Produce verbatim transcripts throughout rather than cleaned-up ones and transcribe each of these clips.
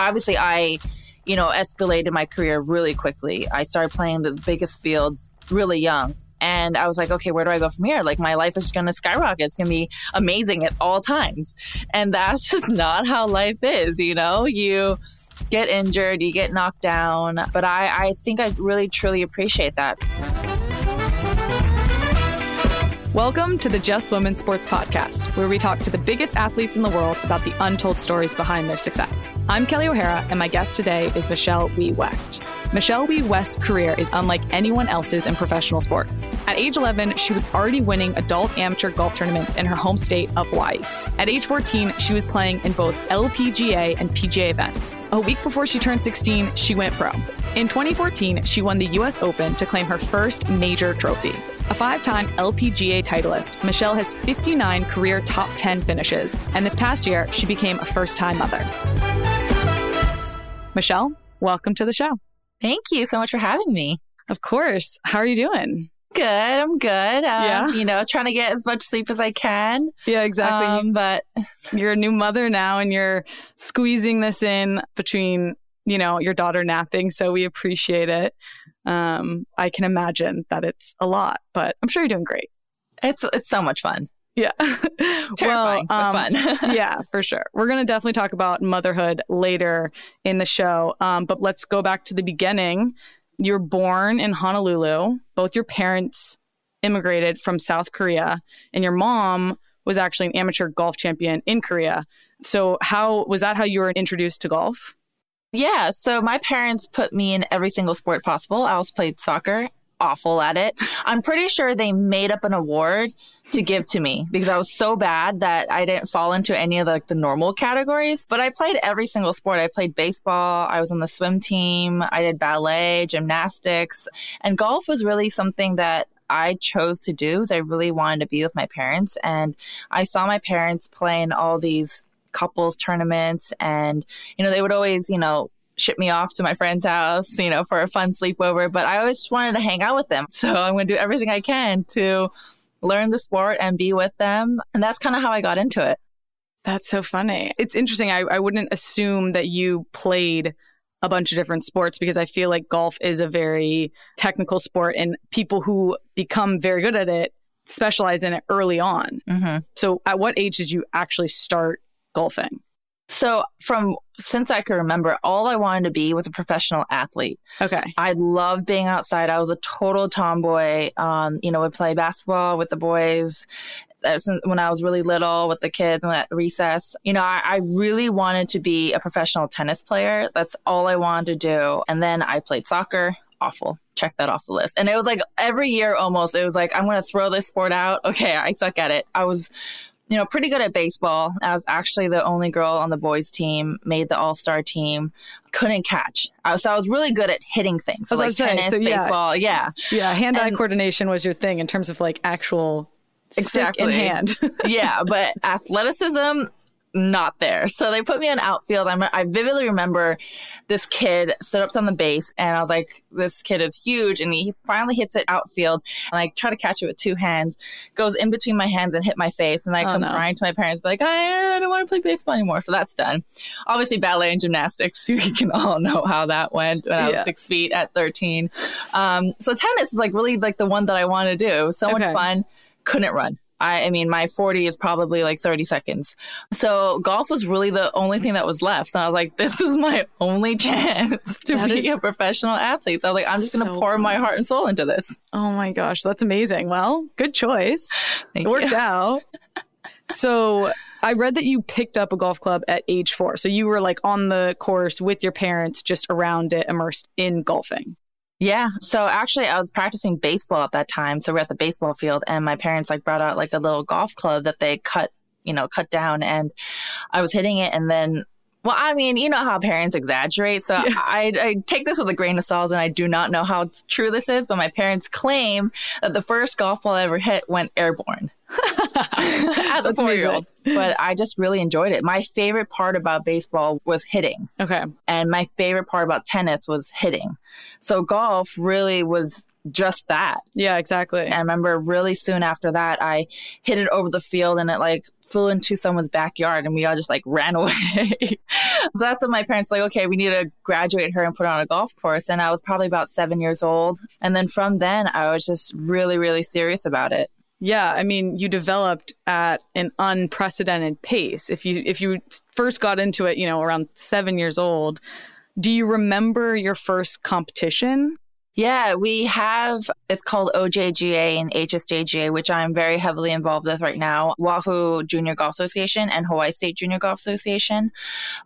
obviously I, you know, escalated my career really quickly. I started playing the biggest fields really young. And I was like, okay, where do I go from here? Like, my life is going to skyrocket. It's going to be amazing at all times. And that's just not how life is, you know? You get injured, you get knocked down. But I, I think I really, truly appreciate that. Welcome to the Just Women Sports Podcast, where we talk to the biggest athletes in the world about the untold stories behind their success. I'm Kelly O'Hara, and my guest today is Michelle Wie West. Michelle Wie West's career is unlike anyone else's in professional sports. At age eleven, she was already winning adult amateur golf tournaments in her home state of Hawaii. At age fourteen, she was playing in both L P G A and P G A events. A week before she turned sixteen, she went pro. In twenty fourteen, she won the U S Open to claim her first major trophy. A five-time L P G A titleist, Michelle has fifty-nine career top ten finishes, and this past year, she became a first-time mother. Michelle, welcome to the show. Thank you so much for having me. Of course. How are you doing? Good. I'm good. Um, yeah. You know, trying to get as much sleep as I can. Yeah, exactly. Um, but you're a new mother now, and you're squeezing this in between, you know, your daughter napping, so we appreciate it. Um, I can imagine that it's a lot, but I'm sure you're doing great. It's it's so much fun. Yeah. Terrifying, well, um, but fun. Yeah, for sure. We're going to definitely talk about motherhood later in the show, um, but let's go back to the beginning. You were born in Honolulu. Both your parents immigrated from South Korea, and your mom was actually an amateur golf champion in Korea. So how was that how you were introduced to golf? Yeah. So my parents put me in every single sport possible. I also played soccer, awful at it. I'm pretty sure they made up an award to give to me because I was so bad that I didn't fall into any of the, like, the normal categories. But I played every single sport. I played baseball. I was on the swim team. I did ballet, gymnastics. And golf was really something that I chose to do because I really wanted to be with my parents. And I saw my parents playing all these couples tournaments, and you know, they would always, you know, ship me off to my friend's house, you know, for a fun sleepover, but I always wanted to hang out with them. So I'm going to do everything I can to learn the sport and be with them. And that's kind of how I got into it. That's so funny. It's interesting. I, I wouldn't assume that you played a bunch of different sports because I feel like golf is a very technical sport, and people who become very good at it specialize in it early on. Mm-hmm. So at what age did you actually start golfing? So from since I could remember, all I wanted to be was a professional athlete. Okay. I loved being outside. I was a total tomboy. Um, you know, would play basketball with the boys when I was really little with the kids at recess. You know, I, I really wanted to be a professional tennis player. That's all I wanted to do. And then I played soccer. Awful. Check that off the list. And it was like every year almost, it was like, I'm going to throw this sport out. Okay, I suck at it. I was... you know, pretty good at baseball. I was actually the only girl on the boys' team, made the all-star team, couldn't catch. I was, so I was really good at hitting things. So like tennis, so, yeah. baseball, yeah. Yeah, hand-eye and, coordination was your thing in terms of like actual exactly. stick in hand. Yeah, but athleticism, not there. So they put me in outfield. I, I vividly remember this kid stood up on the base, and I was like, this kid is huge. And he finally hits it outfield, and I try to catch it with two hands, goes in between my hands and hit my face. And I oh, come no. crying to my parents, be like, I, I don't want to play baseball anymore. So that's done. Obviously, ballet and gymnastics, we can all know how that went when yeah. I was six feet at thirteen. Um, so tennis is like really like the one that I want to do. It was so okay. much fun. Couldn't run. I, I mean, my forty is probably like thirty seconds. So golf was really the only thing that was left. So I was like, this is my only chance to that be a professional athlete. So I was like, I'm just so going to pour cool. my heart and soul into this. Oh my gosh, that's amazing. Well, good choice. Thank it worked you. Out. So I read that you picked up a golf club at age four. So you were like on the course with your parents, just around it, immersed in golfing. Yeah. So actually I was practicing baseball at that time. So we're at the baseball field, and my parents like brought out like a little golf club that they cut, you know, cut down, and I was hitting it. And then, well, I mean, you know how parents exaggerate. So yeah. I, I take this with a grain of salt, and I do not know how true this is, but my parents claim that the first golf ball I ever hit went airborne. As a four-year-old. But I just really enjoyed it. My favorite part about baseball was hitting. Okay. And my favorite part about tennis was hitting. So golf really was just that. Yeah, exactly. And I remember really soon after that, I hit it over the field and it like flew into someone's backyard and we all just like ran away. So that's when my parents like, okay, we need to graduate her and put her on a golf course. And I was probably about seven years old. And then from then I was just really, really serious about it. Yeah, I mean, you developed at an unprecedented pace. If you if you first got into it, you know, around seven years old, do you remember your first competition? Yeah, we have, it's called O J G A and H S J G A, which I'm very heavily involved with right now, Wahoo Junior Golf Association and Hawaii State Junior Golf Association.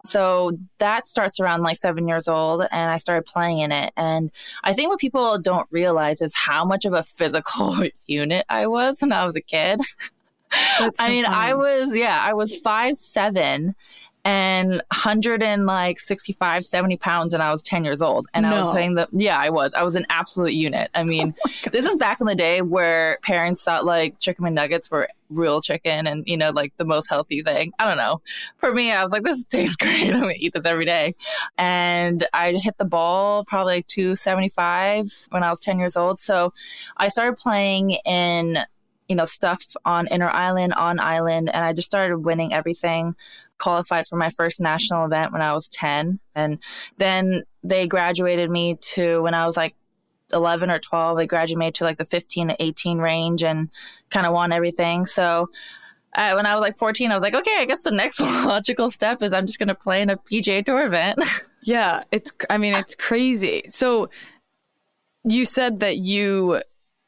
So that starts around like seven years old and I started playing in it. And I think what people don't realize is how much of a physical unit I was when I was a kid. That's so I mean, funny. I was, yeah, I was five seven and one hundred and like sixty-five, seventy pounds, and I was ten years old. And no. I was playing the, yeah, I was. I was an absolute unit. I mean, oh this is back in the day where parents thought like chicken McNuggets were real chicken and, you know, like the most healthy thing. I don't know. For me, I was like, this tastes great. I'm going to eat this every day. And I hit the ball probably two seventy-five when I was ten years old. So I started playing in, you know, stuff on inner island, on island, and I just started winning everything. Qualified for my first national event when I was ten. And then they graduated me to when I was like eleven or twelve, I graduated to like the fifteen to eighteen range and kind of won everything. So uh, when I was like fourteen, I was like, okay, I guess the next logical step is I'm just going to play in a P G A Tour event. Yeah, it's, I mean, it's crazy. So you said that you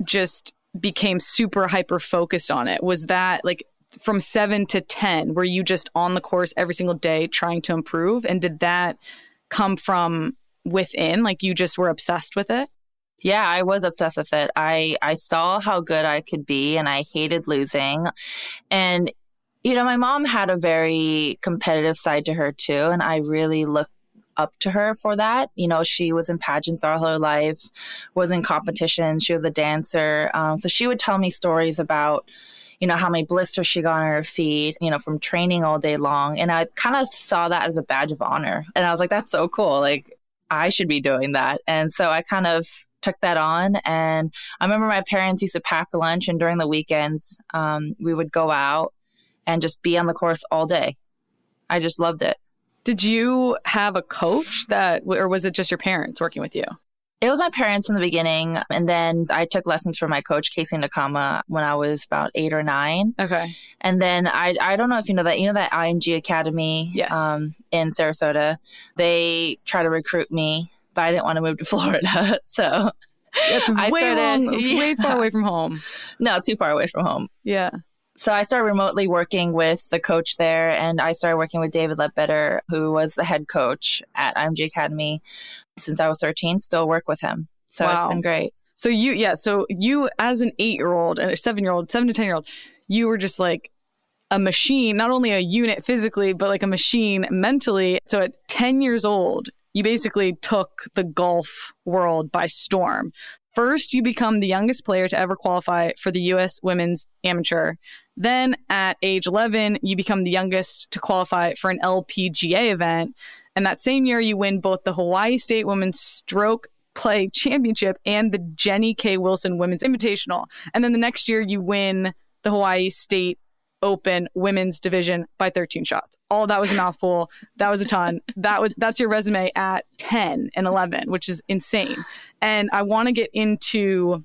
just became super hyper focused on it. Was that like, from seven to ten, were you just on the course every single day trying to improve? And did that come from within? Like you just were obsessed with it? Yeah, I was obsessed with it. I, I saw how good I could be and I hated losing. And, you know, my mom had a very competitive side to her too. And I really looked up to her for that. You know, she was in pageants all her life, was in competition. She was a dancer. Um, so she would tell me stories about, you know, how many blisters she got on her feet, you know, from training all day long. And I kind of saw that as a badge of honor. And I was like, that's so cool. Like, I should be doing that. And so I kind of took that on. And I remember my parents used to pack lunch. And during the weekends, um, we would go out and just be on the course all day. I just loved it. Did you have a coach that, or was it just your parents working with you? It was my parents in the beginning. And then I took lessons from my coach, Casey Nakama, when I was about eight or nine. Okay. And then I I don't know if you know that, you know that I M G Academy yes. um, in Sarasota, they try to recruit me, but I didn't want to move to Florida. So it's way, I started, long, yeah. way far away from home. No, too far away from home. Yeah. So I started remotely working with the coach there, and I started working with David Leadbetter, who was the head coach at I M G Academy since I was thirteen, still work with him. So wow. It's been great. So you, yeah, so you as an eight-year-old and a seven-year-old, seven to ten-year-old, you were just like a machine, not only a unit physically, but like a machine mentally. So at ten years old, you basically took the golf world by storm. First, you become the youngest player to ever qualify for the U S Women's Amateur. Then at age eleven, you become the youngest to qualify for an L P G A event. And that same year, you win both the Hawaii State Women's Stroke Play Championship and the Jenny K. Wilson Women's Invitational. And then the next year, you win the Hawaii State Open Women's Division by thirteen shots. All that was a mouthful. That was a ton. That was that's your resume at ten and eleven, which is insane. And I want to get into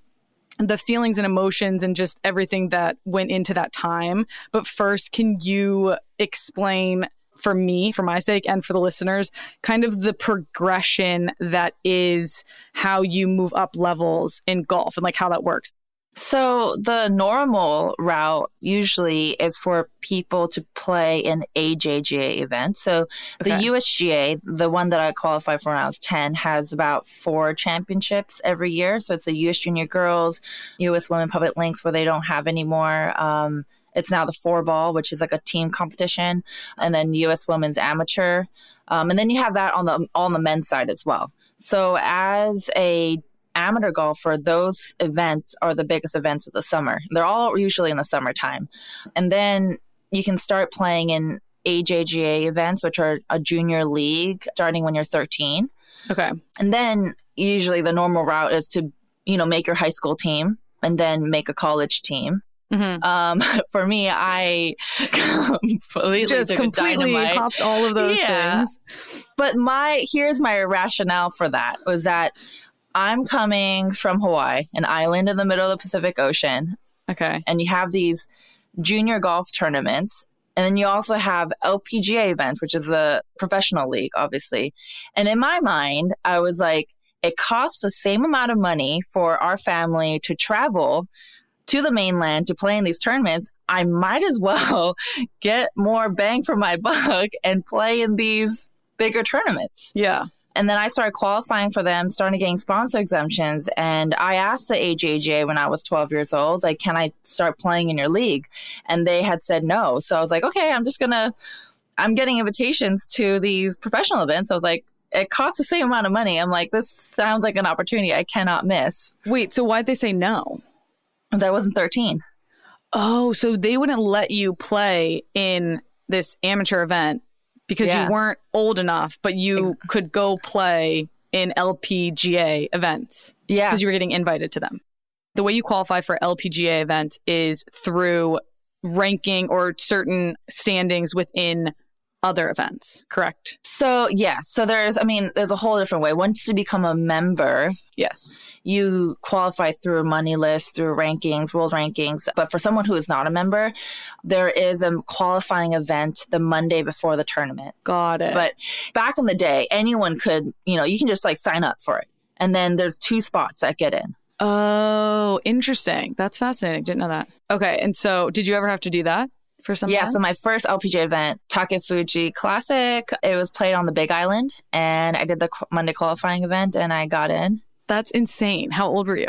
the feelings and emotions and just everything that went into that time. But first, can you explain for me, for my sake and for the listeners, kind of the progression that is how you move up levels in golf and like how that works? So the normal route usually is for people to play an A J G A event. So okay. The U S G A, the one that I qualified for when I was ten, has about four championships every year. So it's the U S Junior Girls, U S Women Public Links, where they don't have anymore. Um, it's now the four ball, which is like a team competition, and then U S Women's Amateur. Um, and then you have that on the on the men's side as well. So as a amateur golfer, those events are the biggest events of the summer. They're all usually in the summertime. And then you can start playing in A J G A events, which are a junior league, starting when you're thirteen. Okay. And then usually the normal route is to you know, make your high school team and then make a college team. Mm-hmm. Um, for me, I completely just completely popped all of those yeah. things. But my here's my rationale for that was that I'm coming from Hawaii, an island in the middle of the Pacific Ocean. Okay, and you have these junior golf tournaments, and then you also have L P G A events, which is a professional league, obviously. And in my mind, I was like, it costs the same amount of money for our family to travel to the mainland to play in these tournaments. I might as well get more bang for my buck and play in these bigger tournaments. Yeah. And then I started qualifying for them, started getting sponsor exemptions. And I asked the A J G A when I was twelve years old, like, can I start playing in your league? And they had said no. So I was like, okay, I'm just going to, I'm getting invitations to these professional events. I was like, it costs the same amount of money. I'm like, this sounds like an opportunity I cannot miss. Wait, so why'd they say no? Because I wasn't thirteen. Oh, so they wouldn't let you play in this amateur event because yeah. you weren't old enough, but you exactly. could go play in L P G A events. Yeah. Because you were getting invited to them. The way you qualify for L P G A events is through ranking or certain standings within other events, correct? So, yeah. So there's, I mean, there's a whole different way. Once you become a member, yes, you qualify through money lists, through rankings, world rankings. But for someone who is not a member, there is a qualifying event the Monday before the tournament. Got it. But back in the day, anyone could, you know, you can just like sign up for it. And then there's two spots that get in. Oh, interesting. That's fascinating. Didn't know that. Okay. And so did you ever have to do that? For some yeah, events? So my first L P G A event, Takefuji Classic, it was played on the Big Island, and I did the Monday qualifying event, and I got in. That's insane. How old were you?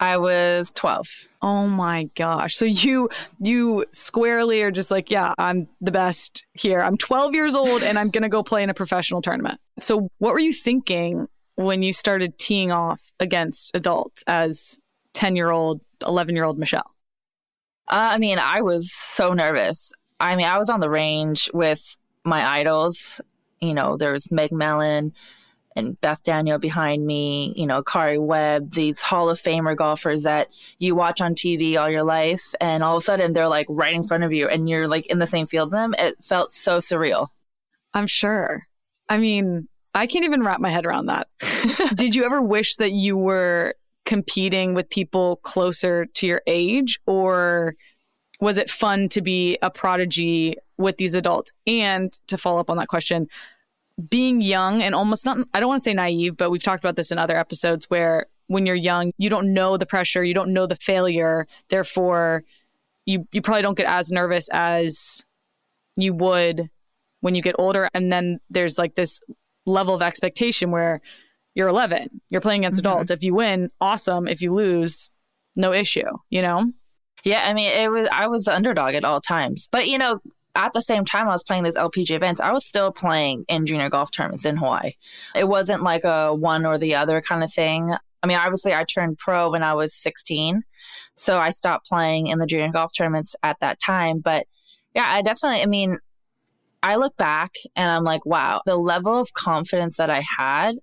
I was twelve. Oh my gosh! So you you squarely are just like, yeah, I'm the best here. I'm twelve years old, and I'm gonna go play in a professional tournament. So what were you thinking when you started teeing off against adults as ten-year-old, eleven-year-old Michelle? Uh, I mean, I was so nervous. I mean, I was on the range with my idols. You know, there was Meg Mellon and Beth Daniel behind me, you know, Karrie Webb, these Hall of Famer golfers that you watch on T V all your life. And all of a sudden, they're like right in front of you and you're like in the same field as them. It felt so surreal. I'm sure. I mean, I can't even wrap my head around that. Did you ever wish that you were competing with people closer to your age, or was it fun to be a prodigy with these adults? And to follow up on that question, being young and almost not, I don't want to say naive, but we've talked about this in other episodes where when you're young, you don't know the pressure, you don't know the failure. Therefore, you, you probably don't get as nervous as you would when you get older. And then there's like this level of expectation where you're eleven, you're playing against mm-hmm. adults. If you win, awesome. If you lose, no issue, you know? Yeah, I mean, it was I was the underdog at all times. But, you know, at the same time I was playing these L P G A events, I was still playing in junior golf tournaments in Hawaii. It wasn't like a one or the other kind of thing. I mean, obviously I turned pro when I was sixteen. So I stopped playing in the junior golf tournaments at that time. But yeah, I definitely, I mean, I look back and I'm like, wow, the level of confidence that I had,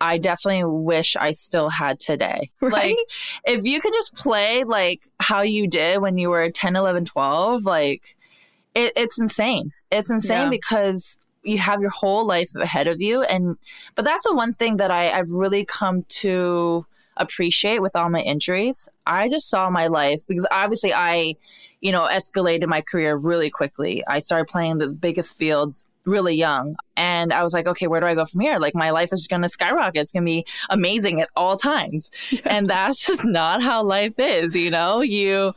I definitely wish I still had today. Right? Like, if you could just play like how you did when you were ten, eleven, twelve, like, it, it's insane. It's insane yeah. because you have your whole life ahead of you. And, but that's the one thing that I, I've really come to appreciate with all my injuries. I just saw my life because obviously I, you know, escalated my career really quickly. I started playing the biggest fields really young. And I was like, okay, where do I go from here? Like, my life is going to skyrocket. It's going to be amazing at all times. Yeah. And that's just not how life is. You know, you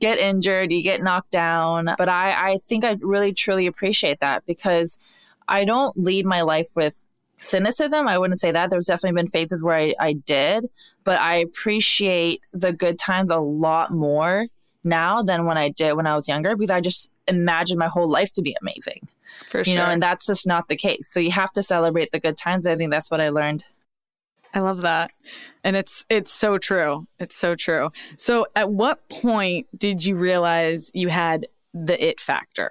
get injured, you get knocked down. But I, I think I really, truly appreciate that because I don't lead my life with cynicism. I wouldn't say that. There's definitely been phases where I, I did, but I appreciate the good times a lot more now than when I did when I was younger, because I just imagined my whole life to be amazing. For you sure. know, and that's just not the case. So you have to celebrate the good times. I think that's what I learned. I love that. And it's it's so true. It's so true. So at what point did you realize you had the it factor?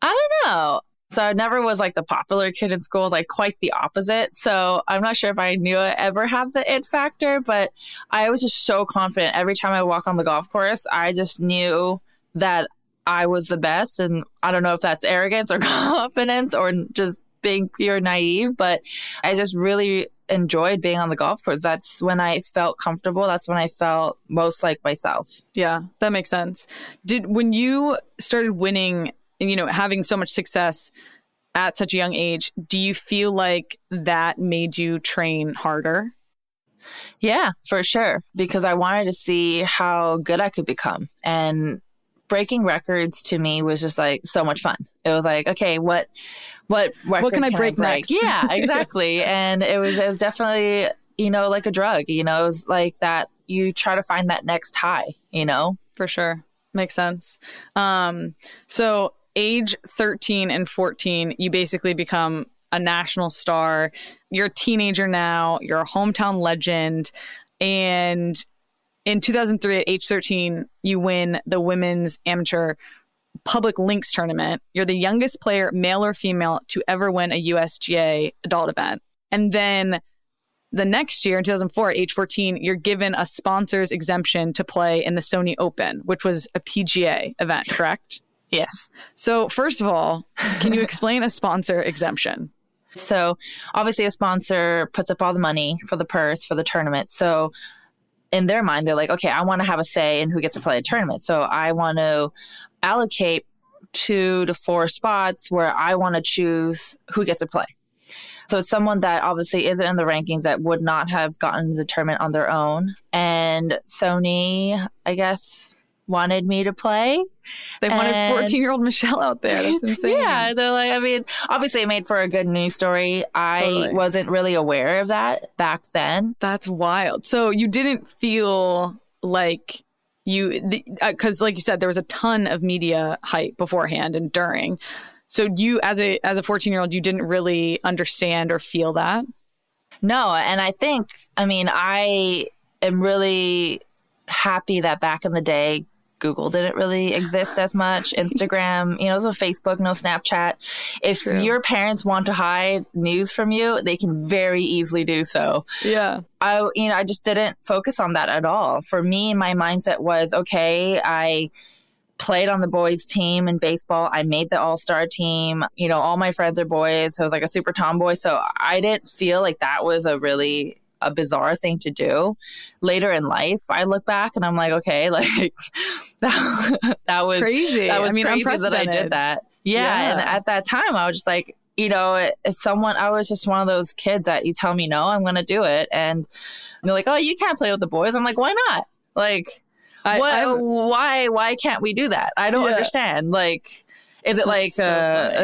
I don't know. So I never was like the popular kid in school, like quite the opposite. So I'm not sure if I knew I ever had the it factor, but I was just so confident. Every time I walk on the golf course, I just knew that I was the best. And I don't know if that's arrogance or confidence or just being pure naive, but I just really enjoyed being on the golf course. That's when I felt comfortable. That's when I felt most like myself. Yeah, that makes sense. Did when you started winning and, you know, having so much success at such a young age, do you feel like that made you train harder? Yeah, for sure. Because I wanted to see how good I could become. And breaking records to me was just like so much fun. It was like, okay, what, what record what can I can break, I break next? Yeah, exactly. And it was, it was definitely, you know, like a drug, you know, it was like that. You try to find that next high, you know, for sure. Makes sense. Um, so age thirteen and fourteen, you basically become a national star. You're a teenager now. You're a hometown legend. And in two thousand three, at age thirteen, you win the Women's Amateur Public Links Tournament. You're the youngest player, male or female, to ever win a U S G A adult event. And then the next year, in two thousand four, at age fourteen, you're given a sponsor's exemption to play in the Sony Open, which was a P G A event, correct? Yes. So first of all, can you explain a sponsor exemption? So obviously a sponsor puts up all the money for the purse for the tournament. So in their mind, they're like, okay, I want to have a say in who gets to play a tournament. So I want to allocate two to four spots where I want to choose who gets to play. So it's someone that obviously isn't in the rankings that would not have gotten the tournament on their own. And Sony, I guess, wanted me to play. They wanted fourteen-year-old Michelle out there. That's insane. Yeah, they're like, I mean, obviously it made for a good news story. I totally wasn't really aware of that back then. That's wild. So you didn't feel like you, because uh, like you said, there was a ton of media hype beforehand and during. So you, as a as a fourteen-year-old, you didn't really understand or feel that? No, and I think, I mean, I am really happy that back in the day, Google didn't really exist as much. Instagram, you know, so Facebook, no Snapchat. If True. Your parents want to hide news from you, they can very easily do so. Yeah. I, you know, I just didn't focus on that at all. For me, my mindset was, okay, I played on the boys team in baseball. I made the all-star team. You know, all my friends are boys. So I was like a super tomboy. So I didn't feel like that was a really a bizarre thing to do. Later in life, I look back and I'm like, okay, like that, that was crazy. That was I mean, crazy that I did that. Yeah, yeah. And at that time, I was just like, you know, if someone, I was just one of those kids that you tell me no, I'm going to do it. And they're like, oh, you can't play with the boys. I'm like, why not? Like, I, what, I, why, why can't we do that? I don't yeah. understand. Like, is it That's like, so uh,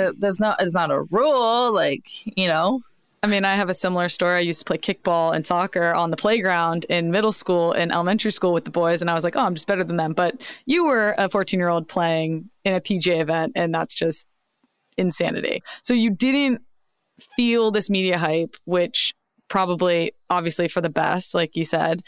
uh, there's not, it's not a rule. Like, you know, I mean, I have a similar story. I used to play kickball and soccer on the playground in middle school and elementary school with the boys. And I was like, oh, I'm just better than them. But you were a fourteen-year-old playing in a P G A event, and that's just insanity. So you didn't feel this media hype, which probably, obviously, for the best, like you said.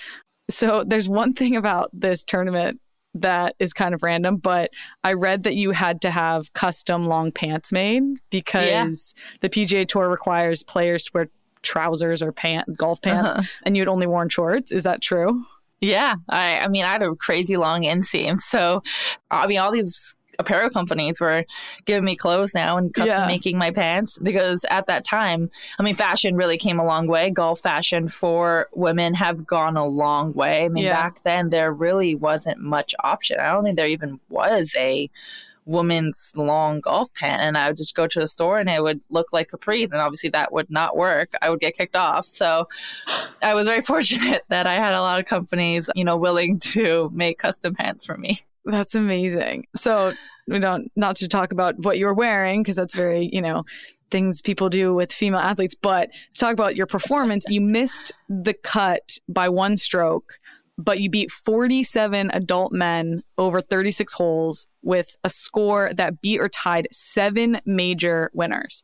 So there's one thing about this tournament that is kind of random, but I read that you had to have custom long pants made because yeah. the P G A Tour requires players to wear trousers or pant, golf pants, uh-huh. and you'd only worn shorts. Is that true? Yeah. I, I mean, I had a crazy long inseam. So, I mean, all these apparel companies were giving me clothes now and custom yeah. making my pants because at that time, I mean, fashion really came a long way. Golf fashion for women have gone a long way. I mean, yeah. back then there really wasn't much option. I don't think there even was a woman's long golf pant, and I would just go to the store and it would look like capris, and obviously that would not work. I would get kicked off. So I was very fortunate that I had a lot of companies, you know, willing to make custom pants for me. That's amazing. So we don't, not to talk about what you're wearing, because that's very, you know, things people do with female athletes, but to talk about your performance, you missed the cut by one stroke, but you beat forty-seven adult men over thirty-six holes with a score that beat or tied seven major winners.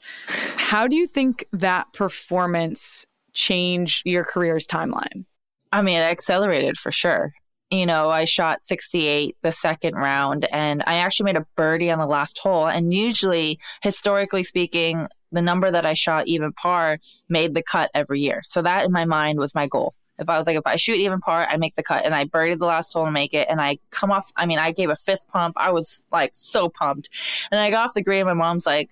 How do you think that performance changed your career's timeline? I mean, it accelerated for sure. you know, I shot sixty-eight the second round, and I actually made a birdie on the last hole. And usually, historically speaking, the number that I shot even par made the cut every year. So that in my mind was my goal. If I was like, if I shoot even par, I make the cut. And I birdied the last hole and make it. And I come off, I mean, I gave a fist pump. I was like so pumped. And I got off the green. And my mom's like,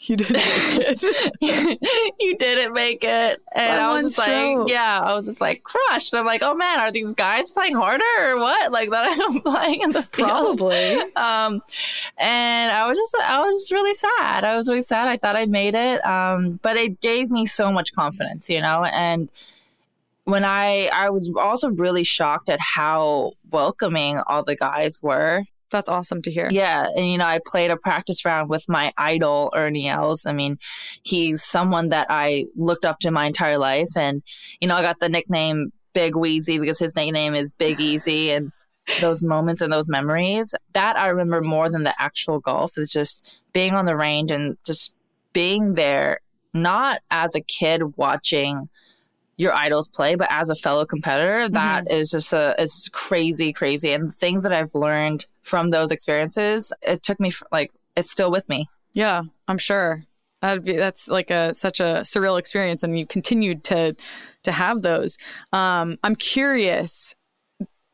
you didn't make it. you didn't make it. And I was just like, yeah, I was just like crushed. And I'm like, oh man, are these guys playing harder or what? Like that I'm playing in the field. Probably. Um, and I was just, I was really sad. I was really sad. I thought I made it. Um, but it gave me so much confidence, you know, and when I, I was also really shocked at how welcoming all the guys were. That's awesome to hear. Yeah. And, you know, I played a practice round with my idol, Ernie Els. I mean, he's someone that I looked up to my entire life. And, you know, I got the nickname Big Wheezy because his nickname is Big Easy. And those moments and those memories, that I remember more than the actual golf, is just being on the range and just being there, not as a kid watching your idols play, but as a fellow competitor, that mm-hmm. is just a, it's crazy, crazy. And the things that I've learned from those experiences, it took me, like, it's still with me. Yeah, I'm sure. That'd be, that's like a, such a surreal experience. And you continued to, to have those. Um, I'm curious,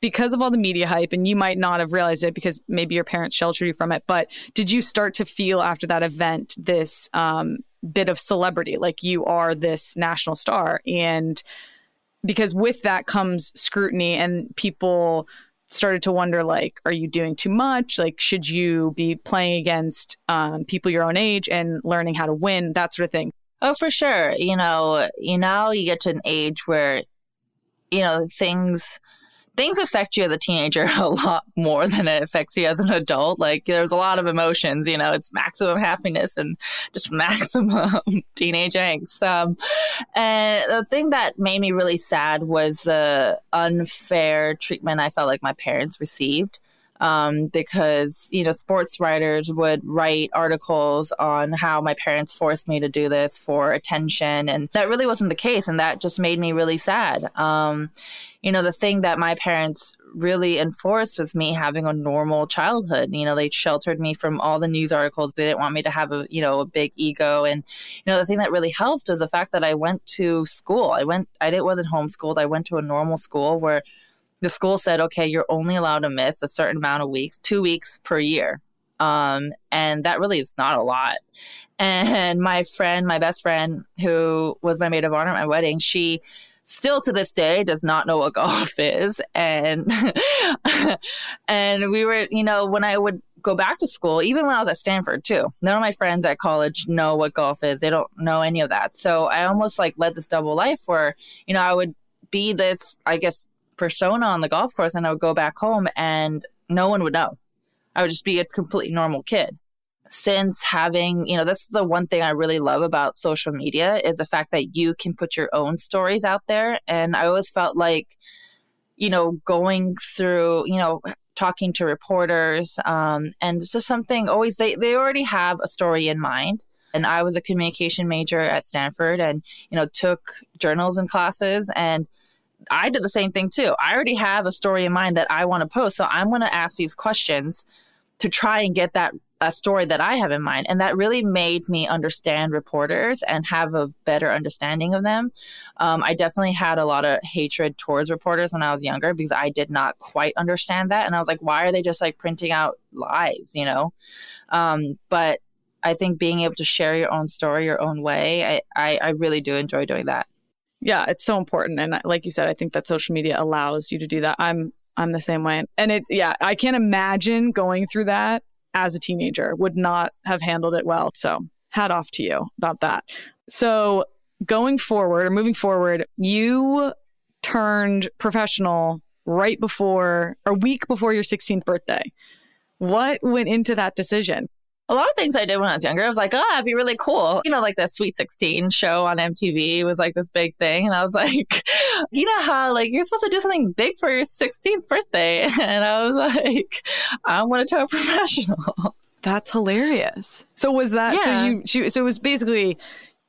because of all the media hype, and you might not have realized it because maybe your parents sheltered you from it, but did you start to feel after that event this, um, bit of celebrity, like you are this national star? And because with that comes scrutiny, and people started to wonder, like, are you doing too much? Like, should you be playing against um, people your own age and learning how to win, that sort of thing? Oh, for sure. You know, you now you get to an age where, you know, things... Things affect you as a teenager a lot more than it affects you as an adult. Like, there's a lot of emotions, you know, it's maximum happiness and just maximum teenage angst. Um, and the thing that made me really sad was the unfair treatment I felt like my parents received. Um, because, you know, sports writers would write articles on how my parents forced me to do this for attention. And that really wasn't the case. And that just made me really sad. Um, you know, the thing that my parents really enforced was me having a normal childhood. You know, they sheltered me from all the news articles. They didn't want me to have a, you know, a big ego. And, you know, the thing that really helped was the fact that I went to school. I went, I didn't, wasn't homeschooled. I went to a normal school where the school said, okay, you're only allowed to miss a certain amount of weeks, two weeks per year. Um, and that really is not a lot. And my friend, my best friend, who was my maid of honor at my wedding, she still to this day does not know what golf is. And, and we were, you know, when I would go back to school, even when I was at Stanford too, none of my friends at college know what golf is. They don't know any of that. So I almost like led this double life where, you know, I would be this, I guess, persona on the golf course, and I would go back home and no one would know. I would just be a completely normal kid. Since having, you know, this is the one thing I really love about social media, is the fact that you can put your own stories out there. And I always felt like, you know, going through, you know, talking to reporters, um, and it's just something always, they, they already have a story in mind. And I was a communication major at Stanford and, you know, took journalism classes, and I did the same thing too. I already have a story in mind that I want to post. So I'm going to ask these questions to try and get that a story that I have in mind. And that really made me understand reporters and have a better understanding of them. Um, I definitely had a lot of hatred towards reporters when I was younger because I did not quite understand that. And I was like, why are they just like printing out lies, you know? Um, but I think being able to share your own story, your own way, I, I, I really do enjoy doing that. Yeah, it's so important. And like you said, I think that social media allows you to do that. I'm I'm the same way. And it, yeah, I can't imagine going through that as a teenager. Would not have handled it well. So hat off to you about that. So going forward or moving forward, you turned professional right before, a week before your sixteenth birthday. What went into that decision? A lot of things I did when I was younger, I was like, oh, that'd be really cool. You know, like that Sweet sixteen show on M T V was like this big thing. And I was like, you know how like you're supposed to do something big for your sixteenth birthday. And I was like, I'm going to turn professional. That's hilarious. So was that, yeah. so you, so it was basically,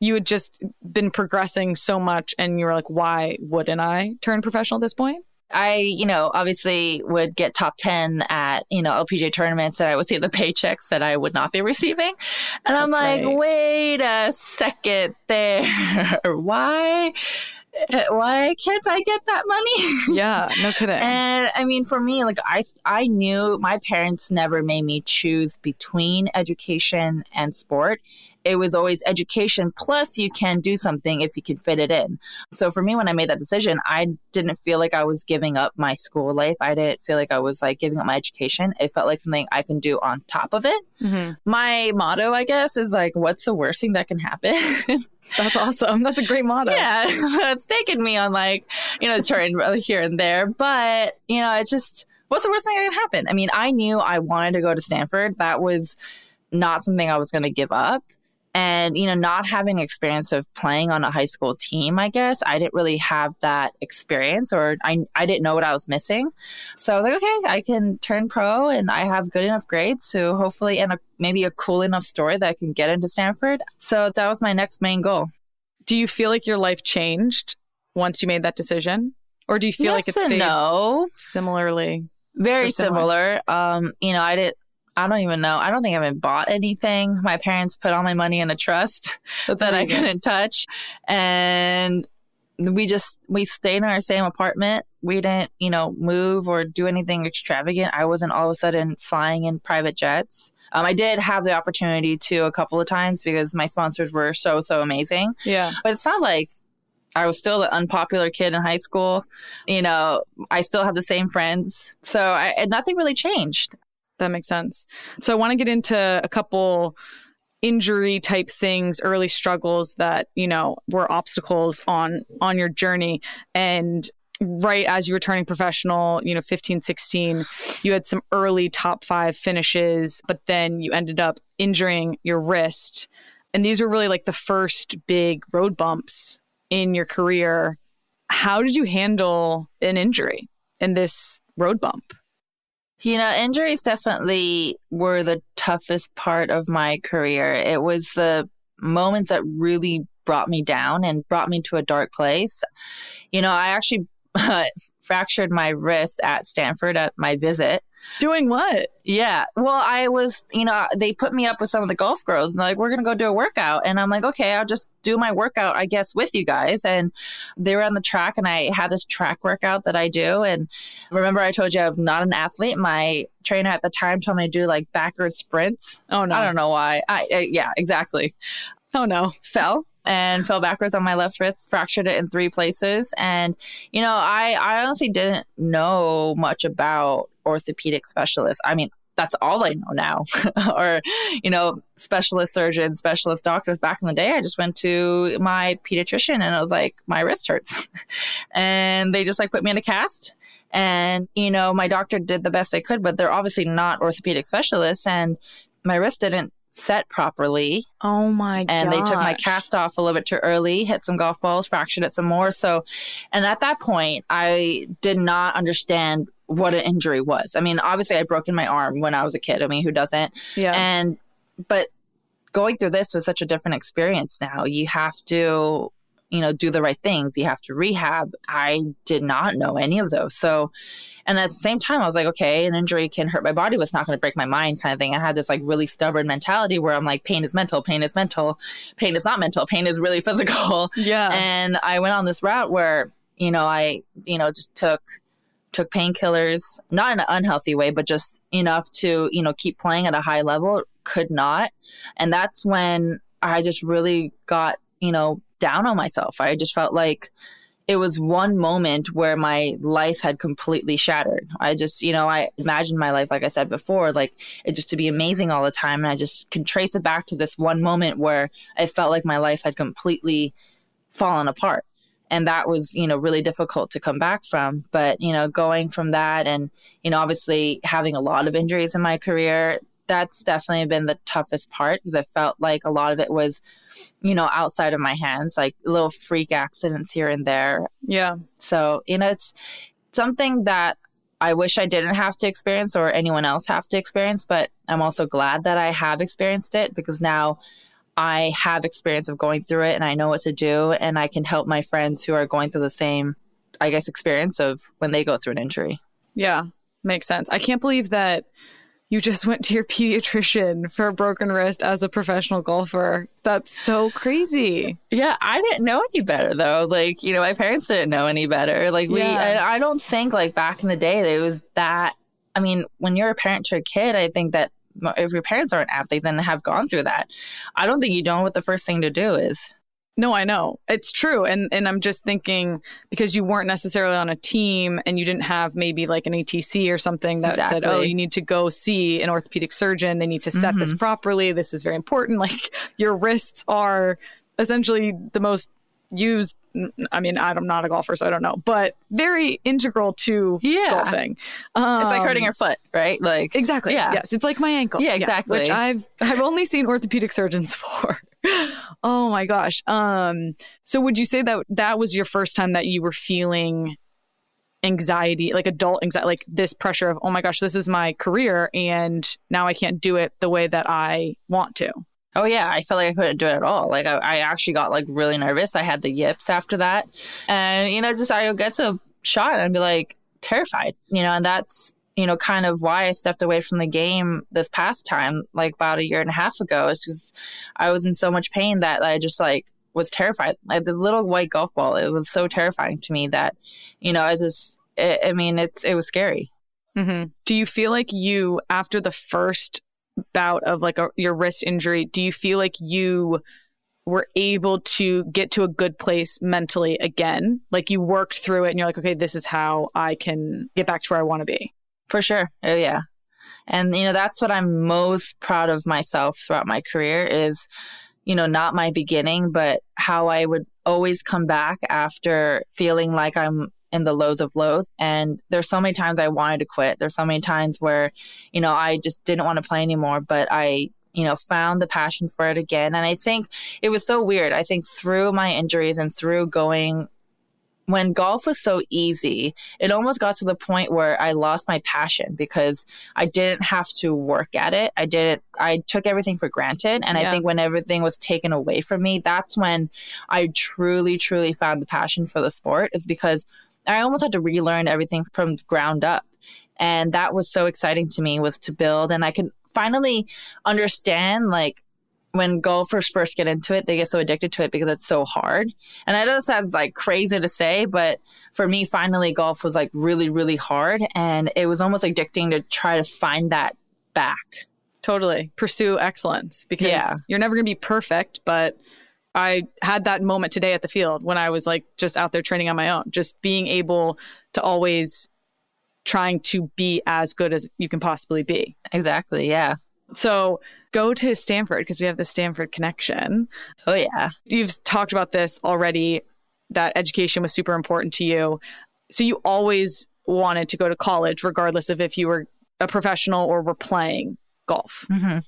you had just been progressing so much and you were like, why wouldn't I turn professional at this point? I, you know, obviously would get top ten at, you know, L P G A tournaments, and I would see the paychecks that I would not be receiving. And I'm That's like, right. wait a second there. Why? Why can't I get that money? Yeah, no kidding. And I mean, for me, like I, I knew my parents never made me choose between education and sport. It was always education plus you can do something if you can fit it in. So for me, when I made that decision, I didn't feel like I was giving up my school life. I didn't feel like I was like giving up my education. It felt like something I can do on top of it. Mm-hmm. My motto, I guess, is like, what's the worst thing that can happen? That's awesome. That's a great motto. Yeah. It's taken me on like, you know, turn here and there. But, you know, it's just, what's the worst thing that can happen? I mean, I knew I wanted to go to Stanford. That was not something I was going to give up. And, you know, not having experience of playing on a high school team, I guess, I didn't really have that experience, or I I didn't know what I was missing. So I was like, okay, I can turn pro and I have good enough grades to hopefully end up maybe a cool enough story that I can get into Stanford. So that was my next main goal. Do you feel like your life changed once you made that decision? Or do you feel yes like it stayed no. similarly? Very similar. similar. Um, you know, I didn't. I don't even know. I don't think I even bought anything. My parents put all my money in a trust That's that amazing. I couldn't touch. And we just, we stayed in our same apartment. We didn't, you know, move or do anything extravagant. I wasn't all of a sudden flying in private jets. Um, I did have the opportunity to a couple of times because my sponsors were so, so amazing. Yeah. But it's not like I was still the unpopular kid in high school. You know, I still have the same friends. So I, and nothing really changed. That makes sense. So I want to get into a couple injury type things, early struggles that, you know, were obstacles on on your journey. And right as you were turning professional, you know, fifteen, sixteen, you had some early top five finishes, but then you ended up injuring your wrist. And these were really like the first big road bumps in your career. How did you handle an injury and this road bump? You know, injuries definitely were the toughest part of my career. It was the moments that really brought me down and brought me to a dark place. You know, I actually uh, fractured my wrist at Stanford at my visit. Doing what? Yeah. Well, I was, you know, they put me up with some of the golf girls and they're like, we're going to go do a workout. And I'm like, okay, I'll just do my workout, I guess, with you guys. And they were on the track and I had this track workout that I do. And remember I told you I'm not an athlete. My trainer at the time told me to do like backward sprints. Oh, no. I don't know why. I, I yeah, exactly. Oh, no. Fell. And fell backwards on my left wrist, fractured it in three places. And, you know, I, I honestly didn't know much about orthopedic specialists. I mean, that's all I know now. Or, you know, specialist surgeons, specialist doctors. Back in the day, I just went to my pediatrician and I was like, my wrist hurts. And they just like put me in a cast. And, you know, my doctor did the best they could, but they're obviously not orthopedic specialists. And my wrist didn't set properly. Oh my god! And gosh. They took my cast off a little bit too early, hit some golf balls, fractured it some more. So, and at that point, I did not understand what an injury was. I mean, obviously I broke in my arm when I was a kid. I mean, who doesn't? Yeah. And, but going through this was such a different experience now. You have to, you know, do the right things. You have to rehab. I did not know any of those. So, and at the same time, I was like, okay, an injury can hurt my body, but it's not going to break my mind kind of thing. I had this like really stubborn mentality where I'm like, pain is mental, pain is mental, pain is not mental, pain is really physical. Yeah. And I went on this route where, you know, I, you know, just took, took painkillers, not in an unhealthy way, but just enough to, you know, keep playing at a high level, could not. And that's when I just really got, you know, down on myself. I just felt like it was one moment where my life had completely shattered. I just, you know, I imagined my life, like I said before, like it just to be amazing all the time. And I just can trace it back to this one moment where I felt like my life had completely fallen apart. And that was, you know, really difficult to come back from. But, you know, going from that and, you know, obviously having a lot of injuries in my career, that's definitely been the toughest part because I felt like a lot of it was, you know, outside of my hands, like little freak accidents here and there. Yeah. So, you know, it's something that I wish I didn't have to experience or anyone else have to experience, but I'm also glad that I have experienced it because now I have experience of going through it and I know what to do and I can help my friends who are going through the same I guess, experience of when they go through an injury. Yeah, makes sense. I can't believe that you just went to your pediatrician for a broken wrist as a professional golfer. That's so crazy. Yeah, I didn't know any better, though. Like, you know, my parents didn't know any better. Like, we, yeah. I, I don't think, like, back in the day, there was that. I mean, when you're a parent to a kid, I think that if your parents aren't athletes and have gone through that, I don't think you know what the first thing to do is. No, I know. It's true. And and I'm just thinking, because you weren't necessarily on a team and you didn't have maybe like an A T C or something that exactly. said, oh, you need to go see an orthopedic surgeon. They need to set mm-hmm. this properly. This is very important. Like, your wrists are essentially the most used. I mean, I'm not a golfer, so I don't know, but very integral to yeah. golfing. Um, it's like hurting your foot, right? Like Exactly. Yeah. Yes. It's like my ankle. Yeah, exactly. Yeah, which I've I've only seen orthopedic surgeons for. Oh my gosh. Um, so would you say that that was your first time that you were feeling anxiety, like adult anxiety, like this pressure of, oh my gosh, this is my career and now I can't do it the way that I want to? Oh, yeah. I felt like I couldn't do it at all. Like I, I actually got like really nervous. I had the yips after that. And, you know, just I would get to a shot and I'd be like terrified, you know, and that's, you know, kind of why I stepped away from the game this past time, like about a year and a half ago. It's just I was in so much pain that I just like was terrified. Like this little white golf ball, it was so terrifying to me that, you know, I just, it, I mean, it's it was scary. Mm-hmm. Do you feel like you, after the first bout of like a, your wrist injury, do you feel like you were able to get to a good place mentally again? Like you worked through it and you're like, okay, this is how I can get back to where I want to be. For sure. Oh, yeah. And, you know, that's what I'm most proud of myself throughout my career is, you know, not my beginning, but how I would always come back after feeling like I'm in the lows of lows. And there's so many times I wanted to quit. There's so many times where, you know, I just didn't want to play anymore, but I, you know, found the passion for it again. And I think it was so weird. I think through my injuries and through going when golf was so easy, it almost got to the point where I lost my passion because I didn't have to work at it. I didn't, I took everything for granted. And yeah. I think when everything was taken away from me, that's when I truly, truly found the passion for the sport, is because I almost had to relearn everything from ground up. And that was so exciting to me, was to build. And I could finally understand, like, when golfers first get into it, they get so addicted to it because it's so hard. And I know that sounds like crazy to say, but for me, finally, golf was like really, really hard. And it was almost addicting to try to find that back. Totally. Pursue excellence, because yeah. you're never going to be perfect. But I had that moment today at the field when I was like just out there training on my own, just being able to always trying to be as good as you can possibly be. Exactly. Yeah. So go to Stanford, because we have the Stanford connection. Oh, yeah. You've talked about this already, that education was super important to you. So you always wanted to go to college, regardless of if you were a professional or were playing golf. Mm-hmm.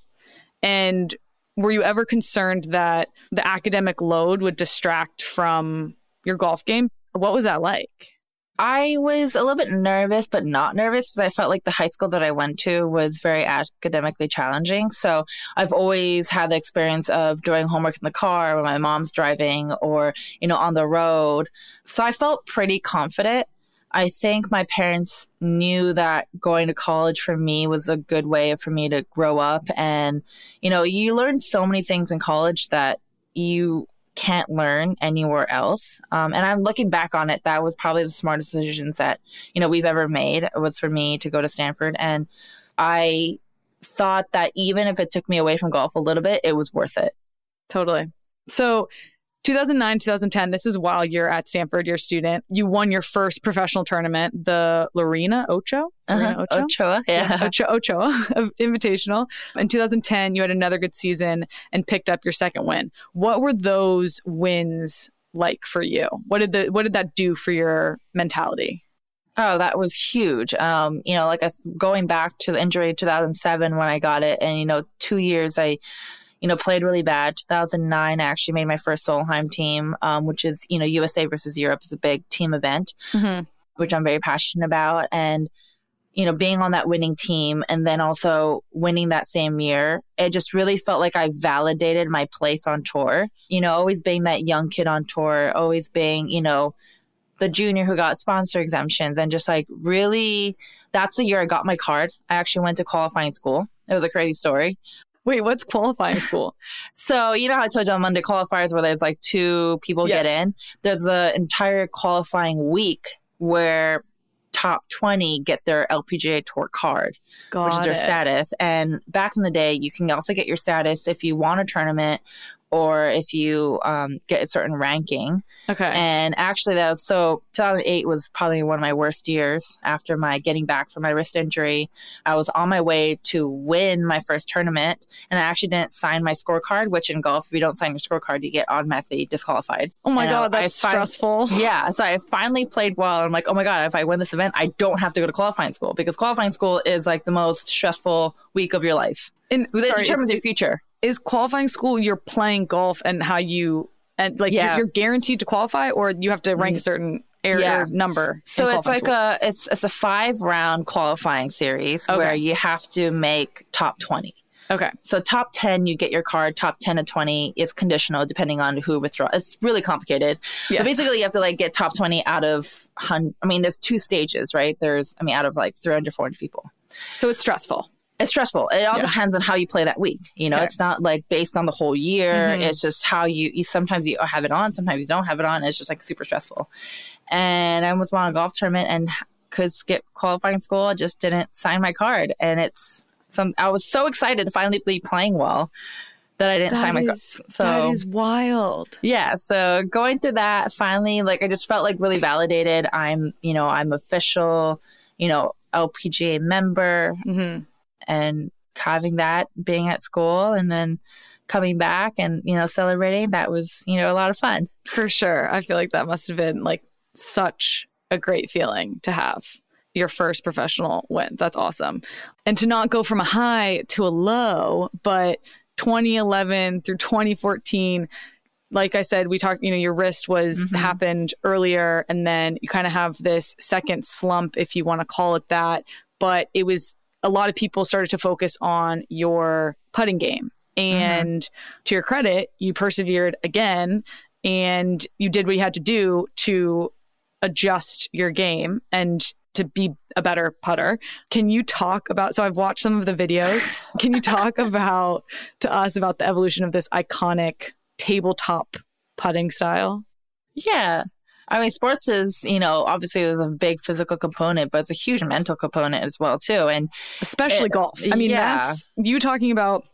And were you ever concerned that the academic load would distract from your golf game? What was that like? I was a little bit nervous, but not nervous, because I felt like the high school that I went to was very academically challenging. So I've always had the experience of doing homework in the car when my mom's driving, or, you know, on the road. So I felt pretty confident. I think my parents knew that going to college for me was a good way for me to grow up. And, you know, you learn so many things in college that you can't learn anywhere else. Um, and I'm looking back on it, that was probably the smartest decisions that, you know, we've ever made. It was for me to go to Stanford. And I thought that even if it took me away from golf a little bit, it was worth it. Totally. So two thousand nine, two thousand ten, this is while you're at Stanford, you're a student. You won your first professional tournament, the Lorena Ochoa? Uh-huh. Ochoa? Ochoa, yeah. yeah. Ochoa, Ochoa Invitational. In two thousand ten, you had another good season and picked up your second win. What were those wins like for you? What did the what did that do for your mentality? Oh, that was huge. Um, you know, like I, going back to the injury in two thousand seven when I got it, and, you know, two years I... you know, played really bad. two thousand nine, I actually made my first Solheim team, um, which is, you know, U S A versus Europe is a big team event, mm-hmm. which I'm very passionate about. And, you know, being on that winning team and then also winning that same year, it just really felt like I validated my place on tour. You know, always being that young kid on tour, always being, you know, the junior who got sponsor exemptions, and just like really, that's the year I got my card. I actually went to qualifying school. It was a crazy story. Wait, what's qualifying school? So you know how I told you on Monday qualifiers where there's like two people yes. get in? There's an entire qualifying week where top twenty get their L P G A Tour card, got which is their it. status. And back in the day, you can also get your status if you won a tournament or if you um, get a certain ranking. Okay. And actually, that was, so two thousand eight was probably one of my worst years after my getting back from my wrist injury. I was on my way to win my first tournament, and I actually didn't sign my scorecard, which in golf, if you don't sign your scorecard, you get automatically disqualified. Oh my and God, I, that's I fin- stressful. Yeah. So I finally played well. I'm like, oh my God, if I win this event, I don't have to go to qualifying school, because qualifying school is like the most stressful week of your life. And it sorry, determines is, your future. Is qualifying school you're playing golf and how you and like yeah. you're, you're guaranteed to qualify, or you have to rank a certain area yeah. number? So it's like school? a it's it's a five round qualifying series okay. where you have to make top twenty. Okay. So top ten, you get your card. Top ten to twenty is conditional depending on who withdraws. It's really complicated. Yes. But basically, you have to like get top twenty out of one hundred. I mean, there's two stages, right? There's I mean, out of like three hundred, four hundred people. So it's stressful. It's stressful. It all yeah. depends on how you play that week. You know, okay. it's not like based on the whole year. Mm-hmm. It's just how you, you, sometimes you have it on, sometimes you don't have it on. It's just like super stressful. And I almost won a golf tournament and could skip qualifying school. I just didn't sign my card. And it's some, I was so excited to finally be playing well that I didn't that sign my card. So that is wild. Yeah. So going through that, finally, like I just felt like really validated. I'm, you know, I'm official, you know, L P G A member. Mm-hmm. And having that, being at school and then coming back and, you know, celebrating, that was, you know, a lot of fun. For sure. I feel like that must have been like such a great feeling to have your first professional win. That's awesome. And to not go from a high to a low, but twenty eleven through twenty fourteen, like I said, we talked, you know, your wrist was mm-hmm. happened earlier, and then you kind of have this second slump, if you want to call it that. But it was a lot of people started to focus on your putting game. And mm-hmm. to your credit, you persevered again and you did what you had to do to adjust your game and to be a better putter. Can you talk about, so I've watched some of the videos. Can you talk about to us about the evolution of this iconic tabletop putting style? Yeah. I mean, sports is, you know, obviously there's a big physical component, but it's a huge mental component as well, too. And especially it, golf. I mean, yeah. that's you talking about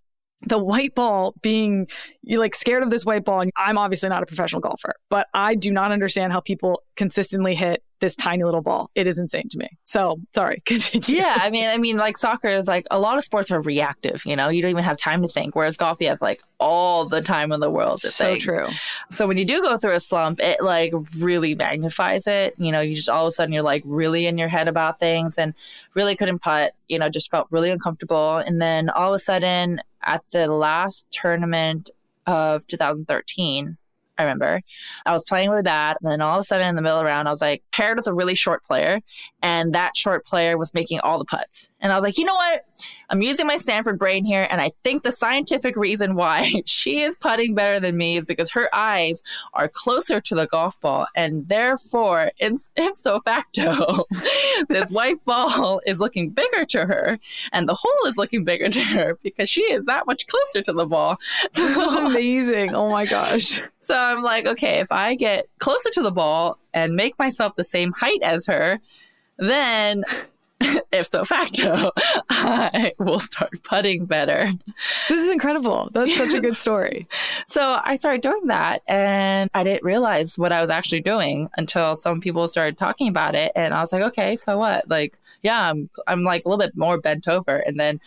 the white ball being, you're like scared of this white ball. And I'm obviously not a professional golfer, but I do not understand how people consistently hit this tiny little ball. It is insane to me. So sorry. Continue. Yeah. I mean, I mean, like soccer is like a lot of sports are reactive, you know, you don't even have time to think. Whereas golf, you have like all the time in the world to think. So true. So when you do go through a slump, it like really magnifies it. You know, you just all of a sudden you're like really in your head about things and really couldn't putt, you know, just felt really uncomfortable. And then all of a sudden at the last tournament of two thousand thirteen, I remember I was playing really bad. And then all of a sudden in the middle of the round, I was like paired with a really short player. And that short player was making all the putts. And I was like, you know what? I'm using my Stanford brain here. And I think the scientific reason why she is putting better than me is because her eyes are closer to the golf ball. And therefore, in, ipso facto, this white ball is looking bigger to her. And the hole is looking bigger to her because she is that much closer to the ball. This is amazing. Oh my gosh. So I'm like, okay, if I get closer to the ball and make myself the same height as her, then ipso facto, I will start putting better. This is incredible. That's such a good story. So I started doing that, and I didn't realize what I was actually doing until some people started talking about it. And I was like, okay, so what? Like, yeah, I'm I'm like a little bit more bent over. And then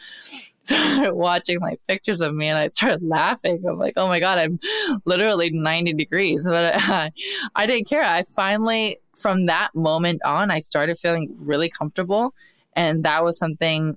started watching like pictures of me and I started laughing. I'm like, oh my God, I'm literally ninety degrees. But I, I didn't care. I finally, from that moment on, I started feeling really comfortable. And that was something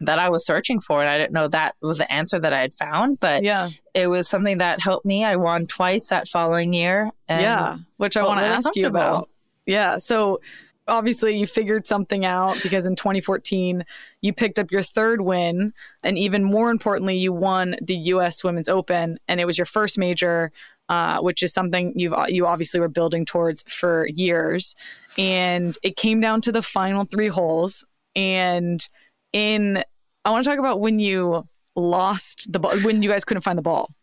that I was searching for. And I didn't know that was the answer that I had found, but yeah, it was something that helped me. I won twice that following year. And yeah, which I want to really ask you about. Yeah. So obviously, you figured something out because in twenty fourteen, you picked up your third win. And even more importantly, you won the U S Women's Open. And it was your first major. uh, which is something you've you obviously were building towards for years. And it came down to the final three holes. And in I want to talk about when you lost the ball, when you guys couldn't find the ball.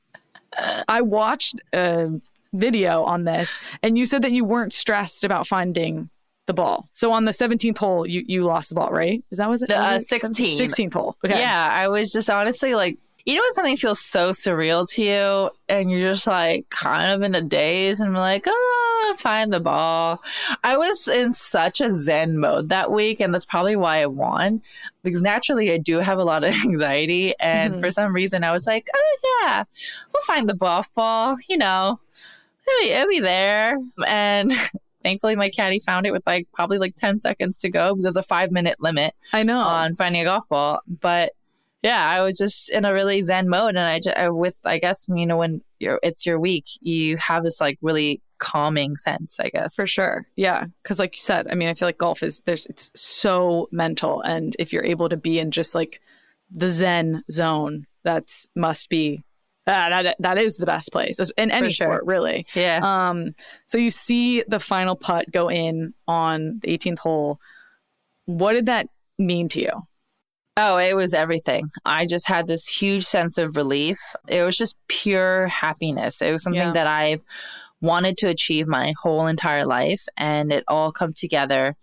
I watched a video on this, and you said that you weren't stressed about finding the ball. So on the seventeenth hole, you, you lost the ball, right? Is that was it? Uh, sixteenth. sixteenth hole. Okay. Yeah, I was just honestly like, you know when something feels so surreal to you and you're just like kind of in a daze and like, oh, find the ball. I was in such a zen mode that week, and that's probably why I won, because naturally I do have a lot of anxiety. And mm-hmm. for some reason I was like, oh yeah, we'll find the golf ball, you know, it'll be, it'll be there. And thankfully, my caddy found it with like probably like ten seconds to go, because there's a five minute limit I know. on finding a golf ball. But yeah, I was just in a really zen mode. And I, just, I with, I guess, you know, when you're, it's your week, you have this like really calming sense, I guess. For sure. Yeah. Because like you said, I mean, I feel like golf is there's it's so mental. And if you're able to be in just like the zen zone, that's must be. Uh, that that is the best place in any sure. sport, really. Yeah. Um. So you see the final putt go in on the eighteenth hole. What did that mean to you? Oh, it was everything. I just had this huge sense of relief. It was just pure happiness. It was something yeah. that I've wanted to achieve my whole entire life, and it all come together.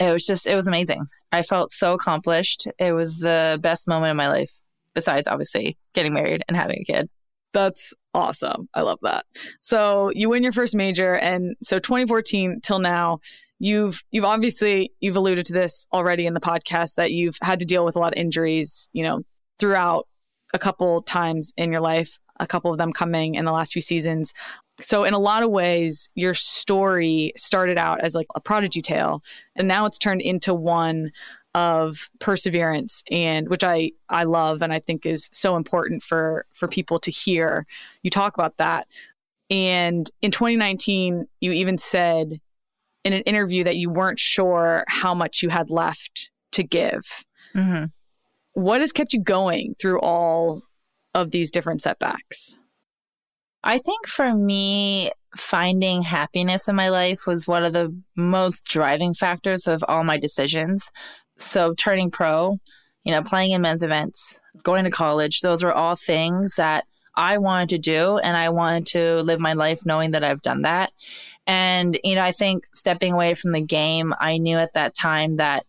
It was just, it was amazing. I felt so accomplished. It was the best moment of my life, besides obviously getting married and having a kid. That's awesome. I love that. So you win your first major. And so twenty fourteen till now, you've you've obviously, you've alluded to this already in the podcast, that you've had to deal with a lot of injuries, you know, throughout a couple times in your life, a couple of them coming in the last few seasons. So in a lot of ways, your story started out as like a prodigy tale, and now it's turned into one of perseverance, and which I, I love, and I think is so important for, for people to hear you talk about that. And in twenty nineteen, you even said in an interview that you weren't sure how much you had left to give. Mm-hmm. What has kept you going through all of these different setbacks? I think for me, finding happiness in my life was one of the most driving factors of all my decisions. So turning pro, you know, playing in men's events, going to college, those were all things that I wanted to do. And I wanted to live my life knowing that I've done that. And, you know, I think stepping away from the game, I knew at that time that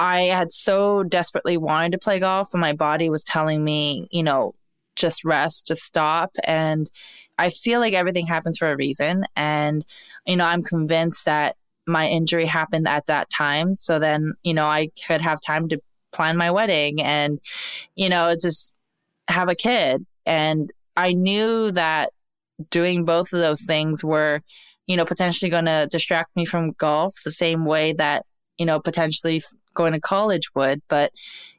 I had so desperately wanted to play golf, and my body was telling me, you know, just rest, just stop. And I feel like everything happens for a reason. And, you know, I'm convinced that my injury happened at that time. So then, you know, I could have time to plan my wedding and, you know, just have a kid. And I knew that doing both of those things were, you know, potentially going to distract me from golf the same way that, you know, potentially going to college would. But,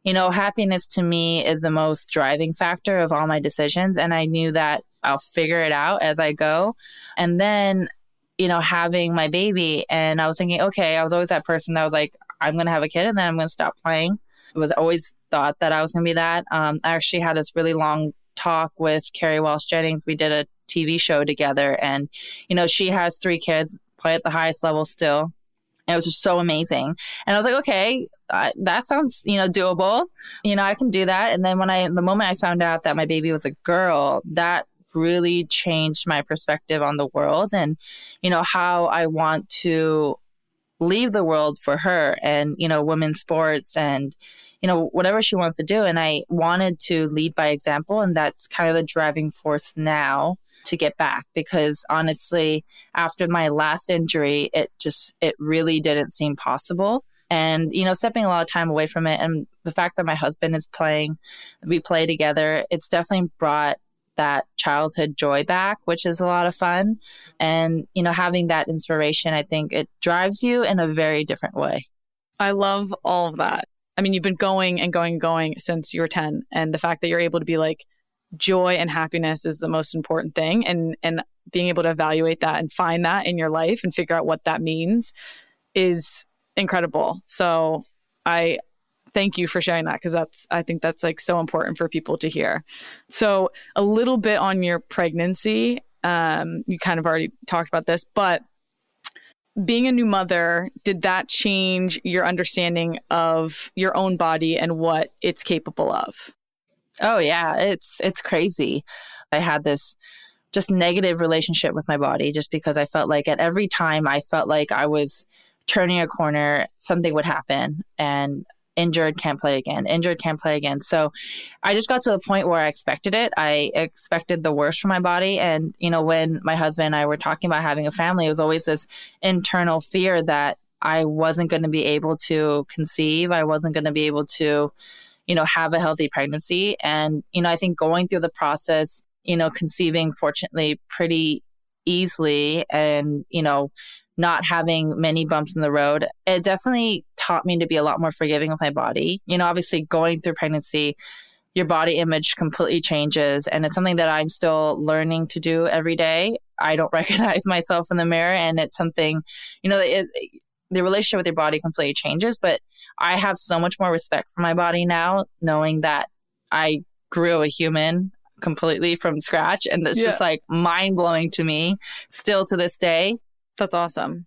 you know, happiness to me is the most driving factor of all my decisions. And I knew that I'll figure it out as I go. And then, you know, having my baby, and I was thinking, okay, I was always that person that was like, I'm going to have a kid and then I'm going to stop playing. It was always thought that I was going to be that. Um, I actually had this really long talk with Carrie Walsh Jennings. We did a T V show together, and, you know, she has three kids, play at the highest level still. It was just so amazing. And I was like, okay, I, that sounds, you know, doable. You know, I can do that. And then when I, the moment I found out that my baby was a girl, that really changed my perspective on the world and, you know, how I want to leave the world for her and, you know, women's sports and, you know, whatever she wants to do. And I wanted to lead by example. And that's kind of the driving force now to get back, because honestly, after my last injury, it just, it really didn't seem possible. And, you know, stepping a lot of time away from it, and the fact that my husband is playing, we play together, it's definitely brought that childhood joy back, which is a lot of fun. And, you know, having that inspiration, I think it drives you in a very different way. I love all of that. I mean, you've been going and going and going since you were ten. And the fact that you're able to be like, joy and happiness is the most important thing. And, and being able to evaluate that and find that in your life and figure out what that means is incredible. So I thank you for sharing that, because that's, I think that's like so important for people to hear. So a little bit on your pregnancy Um, you kind of already talked about this, but being a new mother, did that change your understanding of your own body and what it's capable of? Oh yeah, it's it's crazy. I had this just negative relationship with my body just because I felt like at every time I felt like I was turning a corner, something would happen and injured, can't play again, injured, can't play again. So I just got to the point where I expected it. I expected the worst from my body. And, you know, when my husband and I were talking about having a family, it was always this internal fear that I wasn't going to be able to conceive. I wasn't going to be able to, you know, have a healthy pregnancy. And, you know, I think going through the process, you know, conceiving, fortunately, pretty easily and, you know, not having many bumps in the road, it definitely taught me to be a lot more forgiving with my body. You know, obviously going through pregnancy, your body image completely changes. And it's something that I'm still learning to do every day. I don't recognize myself in the mirror. And it's something, you know, it, the relationship with your body completely changes. But I have so much more respect for my body now, knowing that I grew a human completely from scratch. And it's yeah. just like mind blowing to me still to this day. That's awesome.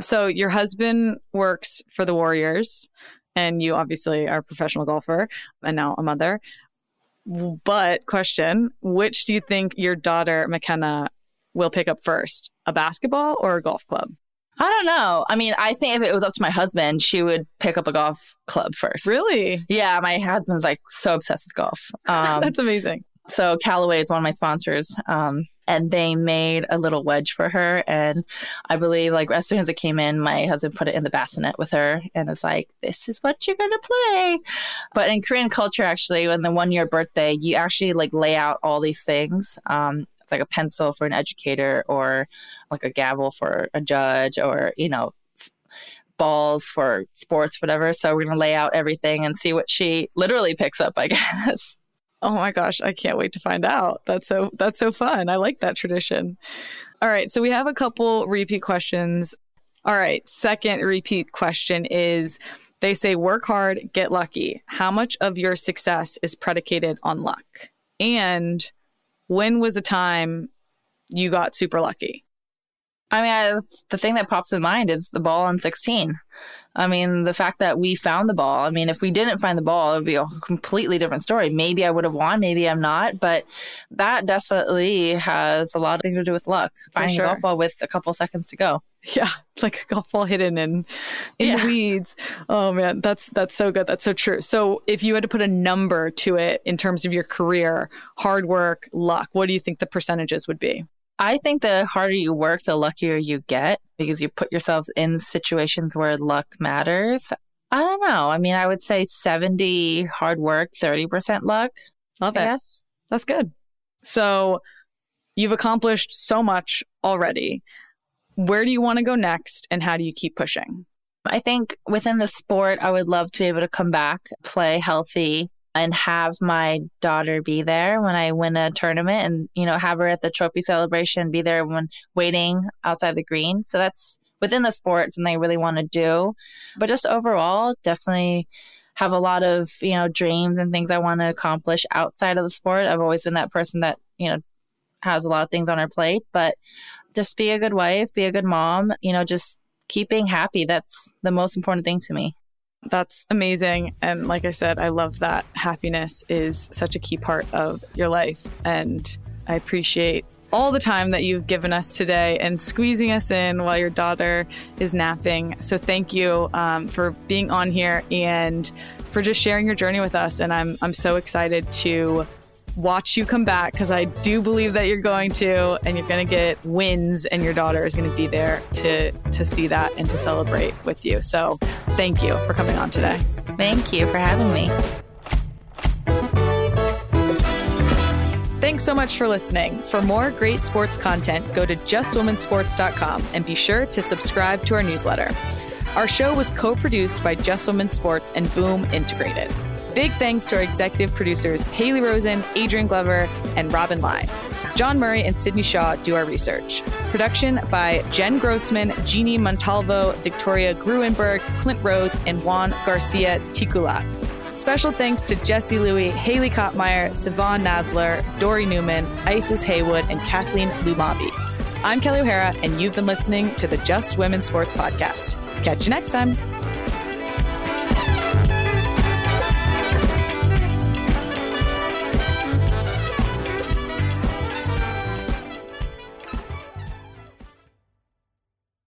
So your husband works for the Warriors and you obviously are a professional golfer and now a mother. But question, which do you think your daughter, McKenna, will pick up first? A basketball or a golf club? I don't know. I mean, I think if it was up to my husband, she would pick up a golf club first. Really? Yeah. My husband's like so obsessed with golf. Um, That's amazing. So Callaway is one of my sponsors, um, and they made a little wedge for her. And I believe like as soon as it came in, my husband put it in the bassinet with her and it's like, this is what you're going to play. But in Korean culture, actually, on the one year birthday, you actually like lay out all these things. Um, it's like a pencil for an educator or like a gavel for a judge or, you know, balls for sports, whatever. So we're going to lay out everything and see what she literally picks up, I guess. Oh my gosh, I can't wait to find out. That's so that's so fun. I like that tradition. All right, so we have a couple repeat questions. All right, second repeat question is, they say work hard, get lucky. How much of your success is predicated on luck? And when was a time you got super lucky? I mean, I, the thing that pops in mind is the ball on sixteen. I mean, the fact that we found the ball. I mean, if we didn't find the ball, it would be a completely different story. Maybe I would have won, maybe I'm not. But that definitely has a lot of things to do with luck. Finding sure. a golf ball with a couple seconds to go. Yeah, like a golf ball hidden in, in yeah. the weeds. Oh, man, that's that's so good. That's so true. So if you had to put a number to it in terms of your career, hard work, luck, what do you think the percentages would be? I think the harder you work, the luckier you get because you put yourself in situations where luck matters. I don't know. I mean, I would say seventy hard work, thirty percent luck. Love it. Yes. That's good. So you've accomplished so much already. Where do you want to go next and how do you keep pushing? I think within the sport, I would love to be able to come back, play healthy, and have my daughter be there when I win a tournament and, you know, have her at the trophy celebration, be there when waiting outside the green. So that's within the sports and they really want to do. But just overall, definitely have a lot of, you know, dreams and things I want to accomplish outside of the sport. I've always been that person that, you know, has a lot of things on her plate, but just be a good wife, be a good mom, you know, just keep being happy. That's the most important thing to me. That's amazing. And like I said, I love that happiness is such a key part of your life. And I appreciate all the time that you've given us today and squeezing us in while your daughter is napping. So thank you um, for being on here and for just sharing your journey with us. And I'm I'm so excited to watch you come back because I do believe that you're going to and you're going to get wins and your daughter is going to be there to to see that and to celebrate with you. So thank you for coming on today. Thank you for having me. Thanks so much for listening. For more great sports content, go to just women sports dot com and be sure to subscribe to our newsletter. Our show was co-produced by Just Women Sports and Boom Integrated. Big thanks to our executive producers, Haley Rosen, Adrian Glover, and Robin Lai. John Murray and Sydney Shaw do our research. Production by Jen Grossman, Jeannie Montalvo, Victoria Gruenberg, Clint Rhodes, and Juan Garcia Ticulat. Special thanks to Jesse Louie, Haley Kottmeyer, Siobhan Nadler, Dory Newman, Isis Haywood, and Kathleen Lumabi. I'm Kelly O'Hara, and you've been listening to the Just Women Sports Podcast. Catch you next time.